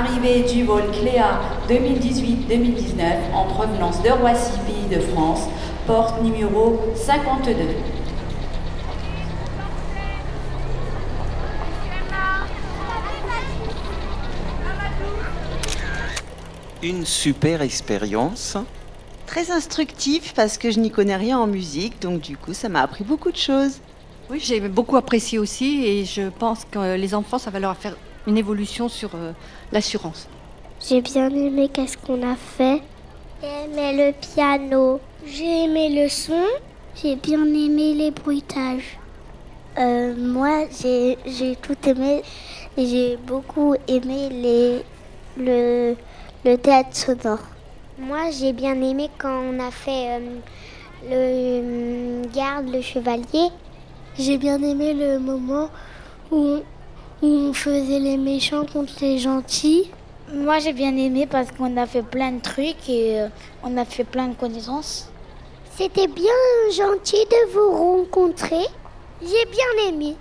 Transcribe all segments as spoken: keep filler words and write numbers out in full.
arrivée du vol Cléa deux mille dix-huit deux mille dix-neuf en provenance de Roissy, pays de France, porte numéro cinquante-deux. Une super expérience. Très instructive parce que je n'y connais rien en musique, donc du coup ça m'a appris beaucoup de choses. Oui, j'ai beaucoup apprécié aussi et je pense que les enfants, ça va leur faire une évolution sur euh, l'assurance. J'ai bien aimé qu'est-ce qu'on a fait. J'ai aimé le piano. J'ai aimé le son. J'ai bien aimé les bruitages. Euh, moi, j'ai j'ai tout aimé et j'ai beaucoup aimé les, le, le théâtre sonore. Moi, j'ai bien aimé quand on a fait euh, le garde, le chevalier. J'ai bien aimé le moment où, où on faisait les méchants contre les gentils. Moi, j'ai bien aimé parce qu'on a fait plein de trucs et euh, on a fait plein de connaissances. C'était bien gentil de vous rencontrer. J'ai bien aimé.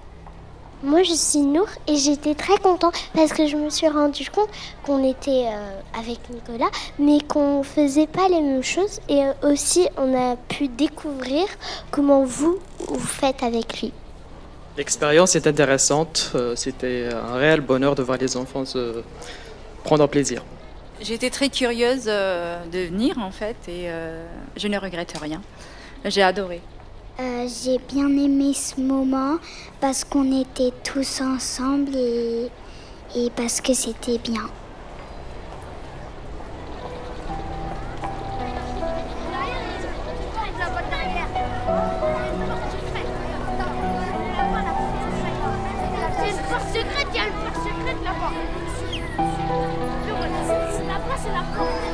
Moi, je suis Nour et j'étais très contente parce que je me suis rendu compte qu'on était euh, avec Nicolas, mais qu'on faisait pas les mêmes choses. Et euh, aussi, on a pu découvrir comment vous vous faites avec lui. L'expérience est intéressante. Euh, c'était un réel bonheur de voir les enfants euh, prendre plaisir. J'étais très curieuse euh, de venir en fait et euh, je ne regrette rien. J'ai adoré. Euh, j'ai bien aimé ce moment parce qu'on était tous ensemble et, et parce que c'était bien. C'est le secret, il y a le secret là-bas. La place, c'est la porte.